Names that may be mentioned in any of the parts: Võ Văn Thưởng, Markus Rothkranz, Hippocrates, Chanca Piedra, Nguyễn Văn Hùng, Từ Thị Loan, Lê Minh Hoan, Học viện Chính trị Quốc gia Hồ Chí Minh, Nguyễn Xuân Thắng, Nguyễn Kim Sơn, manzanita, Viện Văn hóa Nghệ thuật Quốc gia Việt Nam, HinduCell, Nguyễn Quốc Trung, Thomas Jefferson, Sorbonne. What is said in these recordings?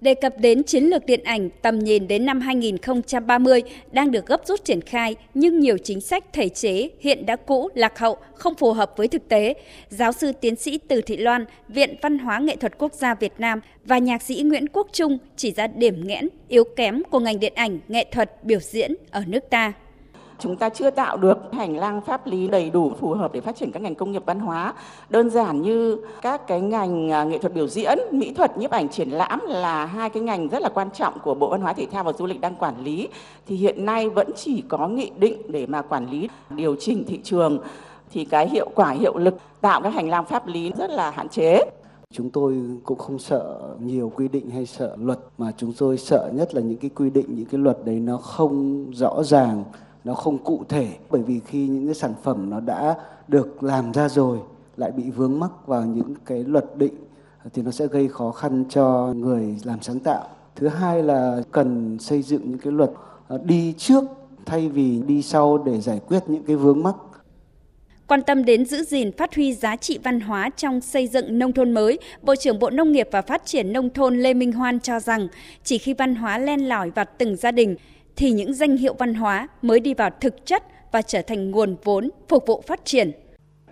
Đề cập đến chiến lược điện ảnh tầm nhìn đến năm 2030 đang được gấp rút triển khai, nhưng nhiều chính sách thể chế hiện đã cũ, lạc hậu, không phù hợp với thực tế. Giáo sư tiến sĩ Từ Thị Loan, Viện Văn hóa Nghệ thuật Quốc gia Việt Nam và nhạc sĩ Nguyễn Quốc Trung chỉ ra điểm nghẽn, yếu kém của ngành điện ảnh, nghệ thuật, biểu diễn ở nước ta. Chúng ta chưa tạo được hành lang pháp lý đầy đủ phù hợp để phát triển các ngành công nghiệp văn hóa. Đơn giản như các cái ngành nghệ thuật biểu diễn, mỹ thuật, nhiếp ảnh, triển lãm là hai cái ngành rất là quan trọng của Bộ Văn hóa Thể thao và Du lịch đang quản lý. Thì hiện nay vẫn chỉ có nghị định để mà quản lý, điều chỉnh thị trường. Thì cái hiệu quả, hiệu lực tạo các hành lang pháp lý rất là hạn chế. Chúng tôi cũng không sợ nhiều quy định hay sợ luật, mà chúng tôi sợ nhất là những cái quy định, những cái luật đấy nó không rõ ràng, nó không cụ thể, bởi vì khi những cái sản phẩm nó đã được làm ra rồi lại bị vướng mắc vào những cái luật định thì nó sẽ gây khó khăn cho người làm sáng tạo. Thứ hai là cần xây dựng những cái luật đi trước thay vì đi sau để giải quyết những cái vướng mắc. Quan tâm đến giữ gìn phát huy giá trị văn hóa trong xây dựng nông thôn mới, Bộ trưởng Bộ Nông nghiệp và Phát triển Nông thôn Lê Minh Hoan cho rằng chỉ khi văn hóa len lỏi vào từng gia đình thì những danh hiệu văn hóa mới đi vào thực chất và trở thành nguồn vốn phục vụ phát triển.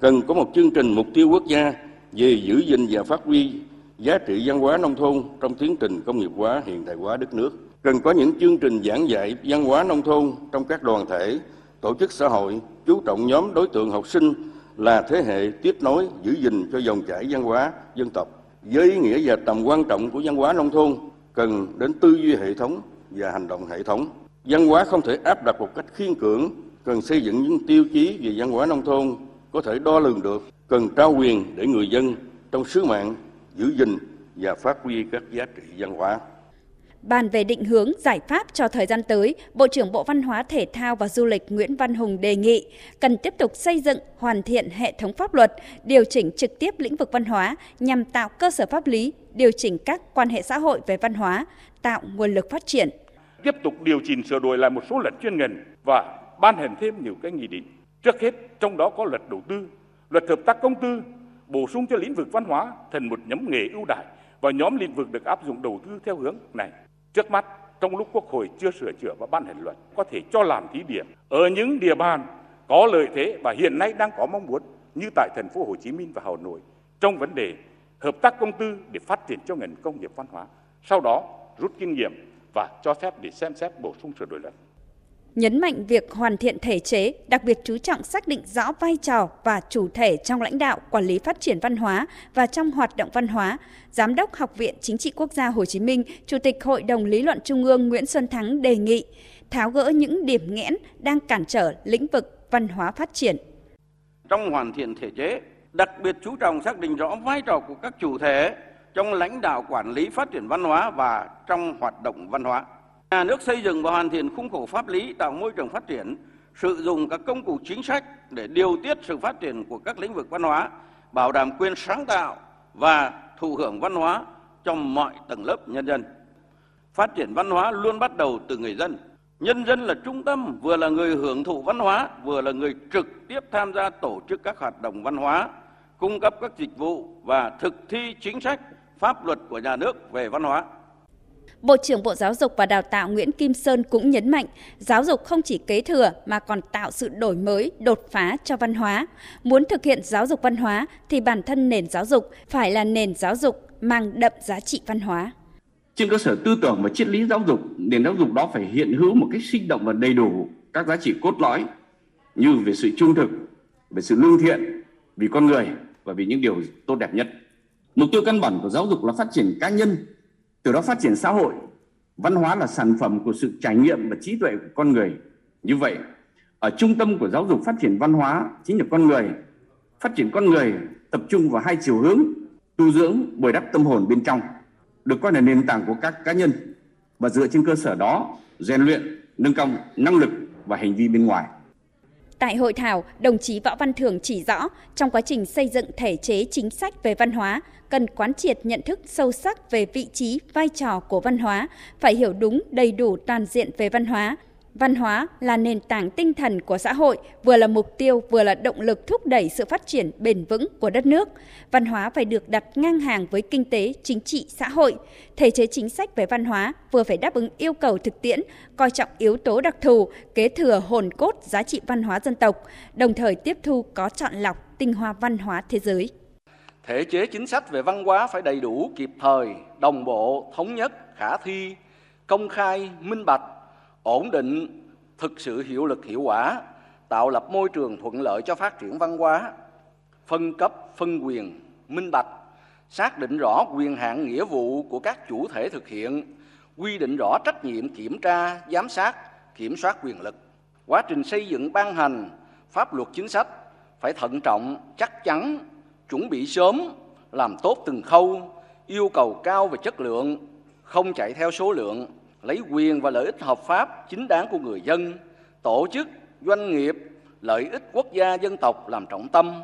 Cần có một chương trình mục tiêu quốc gia về giữ gìn và phát huy giá trị văn hóa nông thôn trong tiến trình công nghiệp hóa, hiện đại hóa đất nước. Cần có những chương trình giảng dạy văn hóa nông thôn trong các đoàn thể, tổ chức xã hội, chú trọng nhóm đối tượng học sinh là thế hệ tiếp nối giữ gìn cho dòng chảy văn hóa dân tộc. Với ý nghĩa và tầm quan trọng của văn hóa nông thôn, cần đến tư duy hệ thống và hành động hệ thống. Văn hóa không thể áp đặt một cách khiên cưỡng, cần xây dựng những tiêu chí về văn hóa nông thôn có thể đo lường được, cần trao quyền để người dân trong sứ mạng giữ gìn và phát huy các giá trị văn hóa. Bàn về định hướng, giải pháp cho thời gian tới, Bộ trưởng Bộ Văn hóa Thể thao và Du lịch Nguyễn Văn Hùng đề nghị cần tiếp tục xây dựng, hoàn thiện hệ thống pháp luật, điều chỉnh trực tiếp lĩnh vực văn hóa nhằm tạo cơ sở pháp lý, điều chỉnh các quan hệ xã hội về văn hóa, tạo nguồn lực phát triển. Tiếp tục điều chỉnh sửa đổi lại một số luật chuyên ngành và ban hành thêm nhiều cái nghị định. Trước hết, trong đó có luật đầu tư, luật hợp tác công tư, bổ sung cho lĩnh vực văn hóa thành một nhóm nghề ưu đãi và nhóm lĩnh vực được áp dụng đầu tư theo hướng này. Trước mắt, trong lúc Quốc hội chưa sửa chữa và ban hành luật, có thể cho làm thí điểm ở những địa bàn có lợi thế và hiện nay đang có mong muốn như tại thành phố Hồ Chí Minh và Hà Nội trong vấn đề hợp tác công tư để phát triển cho ngành công nghiệp văn hóa. Sau đó, rút kinh nghiệm và cho phép để xem xét bổ sung sửa đổi luật. Nhấn mạnh việc hoàn thiện thể chế, đặc biệt chú trọng xác định rõ vai trò và chủ thể trong lãnh đạo, quản lý phát triển văn hóa và trong hoạt động văn hóa, Giám đốc Học viện Chính trị Quốc gia Hồ Chí Minh, Chủ tịch Hội đồng Lý luận Trung ương Nguyễn Xuân Thắng đề nghị tháo gỡ những điểm nghẽn đang cản trở lĩnh vực văn hóa phát triển. Trong hoàn thiện thể chế, đặc biệt chú trọng xác định rõ vai trò của các chủ thể trong lãnh đạo, quản lý phát triển văn hóa và trong hoạt động văn hóa. Nhà nước xây dựng và hoàn thiện khung khổ pháp lý tạo môi trường phát triển, sử dụng các công cụ chính sách để điều tiết sự phát triển của các lĩnh vực văn hóa, bảo đảm quyền sáng tạo và thụ hưởng văn hóa cho mọi tầng lớp nhân dân. Phát triển văn hóa luôn bắt đầu từ người dân. Nhân dân là trung tâm, vừa là người hưởng thụ văn hóa, vừa là người trực tiếp tham gia tổ chức các hoạt động văn hóa, cung cấp các dịch vụ và thực thi chính sách, pháp luật của nhà nước về văn hóa. Bộ trưởng Bộ Giáo dục và Đào tạo Nguyễn Kim Sơn cũng nhấn mạnh, giáo dục không chỉ kế thừa mà còn tạo sự đổi mới, đột phá cho văn hóa. Muốn thực hiện giáo dục văn hóa thì bản thân nền giáo dục phải là nền giáo dục mang đậm giá trị văn hóa. Trên cơ sở tư tưởng và triết lý giáo dục, nền giáo dục đó phải hiện hữu một cách sinh động và đầy đủ các giá trị cốt lõi như về sự trung thực, về sự lương thiện, vì con người và vì những điều tốt đẹp nhất. Mục tiêu căn bản của giáo dục là phát triển cá nhân, từ đó phát triển xã hội. Văn hóa là sản phẩm của sự trải nghiệm và trí tuệ của con người. Như vậy, ở trung tâm của giáo dục phát triển văn hóa chính là con người. Phát triển con người tập trung vào hai chiều hướng, tu dưỡng, bồi đắp tâm hồn bên trong, được coi là nền tảng của các cá nhân, và dựa trên cơ sở đó, rèn luyện, nâng cao năng lực và hành vi bên ngoài. Tại hội thảo, đồng chí Võ Văn Thưởng chỉ rõ, trong quá trình xây dựng thể chế chính sách về văn hóa, cần quán triệt nhận thức sâu sắc về vị trí, vai trò của văn hóa, phải hiểu đúng, đầy đủ toàn diện về văn hóa Văn hóa là nền tảng tinh thần của xã hội, vừa là mục tiêu, vừa là động lực thúc đẩy sự phát triển bền vững của đất nước. Văn hóa phải được đặt ngang hàng với kinh tế, chính trị, xã hội. Thể chế chính sách về văn hóa vừa phải đáp ứng yêu cầu thực tiễn, coi trọng yếu tố đặc thù, kế thừa hồn cốt giá trị văn hóa dân tộc, đồng thời tiếp thu có chọn lọc tinh hoa văn hóa thế giới. Thể chế chính sách về văn hóa phải đầy đủ, kịp thời, đồng bộ, thống nhất, khả thi, công khai, minh bạch, ổn định, thực sự hiệu lực hiệu quả, tạo lập môi trường thuận lợi cho phát triển văn hóa, phân cấp, phân quyền, minh bạch, xác định rõ quyền hạn nghĩa vụ của các chủ thể thực hiện, quy định rõ trách nhiệm kiểm tra, giám sát, kiểm soát quyền lực. Quá trình xây dựng ban hành, pháp luật chính sách phải thận trọng, chắc chắn, chuẩn bị sớm, làm tốt từng khâu, yêu cầu cao về chất lượng, không chạy theo số lượng, lấy quyền và lợi ích hợp pháp chính đáng của người dân, tổ chức, doanh nghiệp, lợi ích quốc gia dân tộc làm trọng tâm.